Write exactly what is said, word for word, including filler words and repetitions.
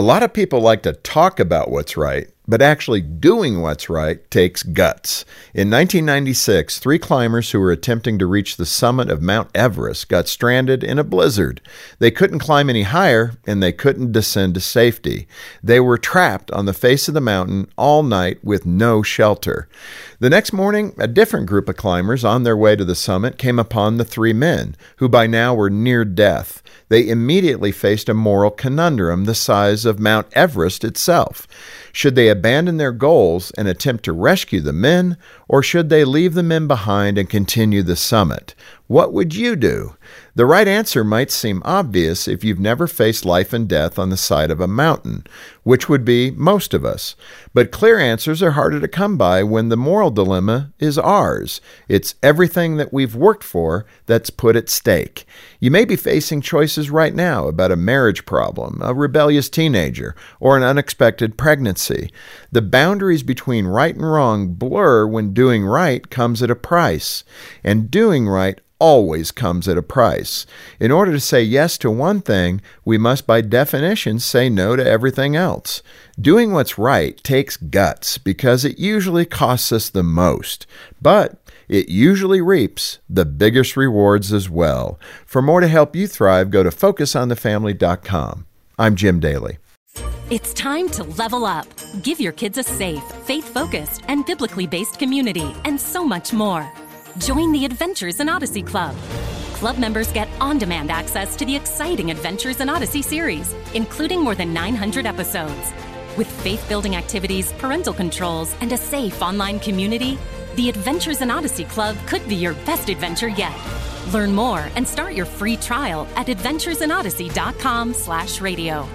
A lot of people like to talk about what's right, but actually doing what's right takes guts. In nineteen ninety-six, three climbers who were attempting to reach the summit of Mount Everest got stranded in a blizzard. They couldn't climb any higher, and they couldn't descend to safety. They were trapped on the face of the mountain all night with no shelter. The next morning, a different group of climbers on their way to the summit came upon the three men, who by now were near death. They immediately faced a moral conundrum the size of Mount Everest itself. Should they abandon their goals and attempt to rescue the men, or should they leave the men behind and continue the summit? What would you do? The right answer might seem obvious if you've never faced life and death on the side of a mountain, which would be most of us. But clear answers are harder to come by when the moral dilemma is ours. It's everything that we've worked for that's put at stake. You may be facing choices right now about a marriage problem, a rebellious teenager, or an unexpected pregnancy. The boundaries between right and wrong blur when doing right comes at a price, and doing right always comes at a price. In order to say yes to one thing, we must by definition say no to everything else. Doing what's right takes guts because it usually costs us the most, but it usually reaps the biggest rewards as well. For more to help you thrive, go to focus on the family dot com. I'm Jim Daly. It's time to level up. Give your kids a safe, faith-focused, and biblically-based community, and so much more. Join the Adventures in Odyssey Club. Club members get on-demand access to the exciting Adventures in Odyssey series, including more than nine hundred episodes. With faith-building activities, parental controls, and a safe online community, the Adventures in Odyssey Club could be your best adventure yet. Learn more and start your free trial at adventures in odyssey dot com slash radio.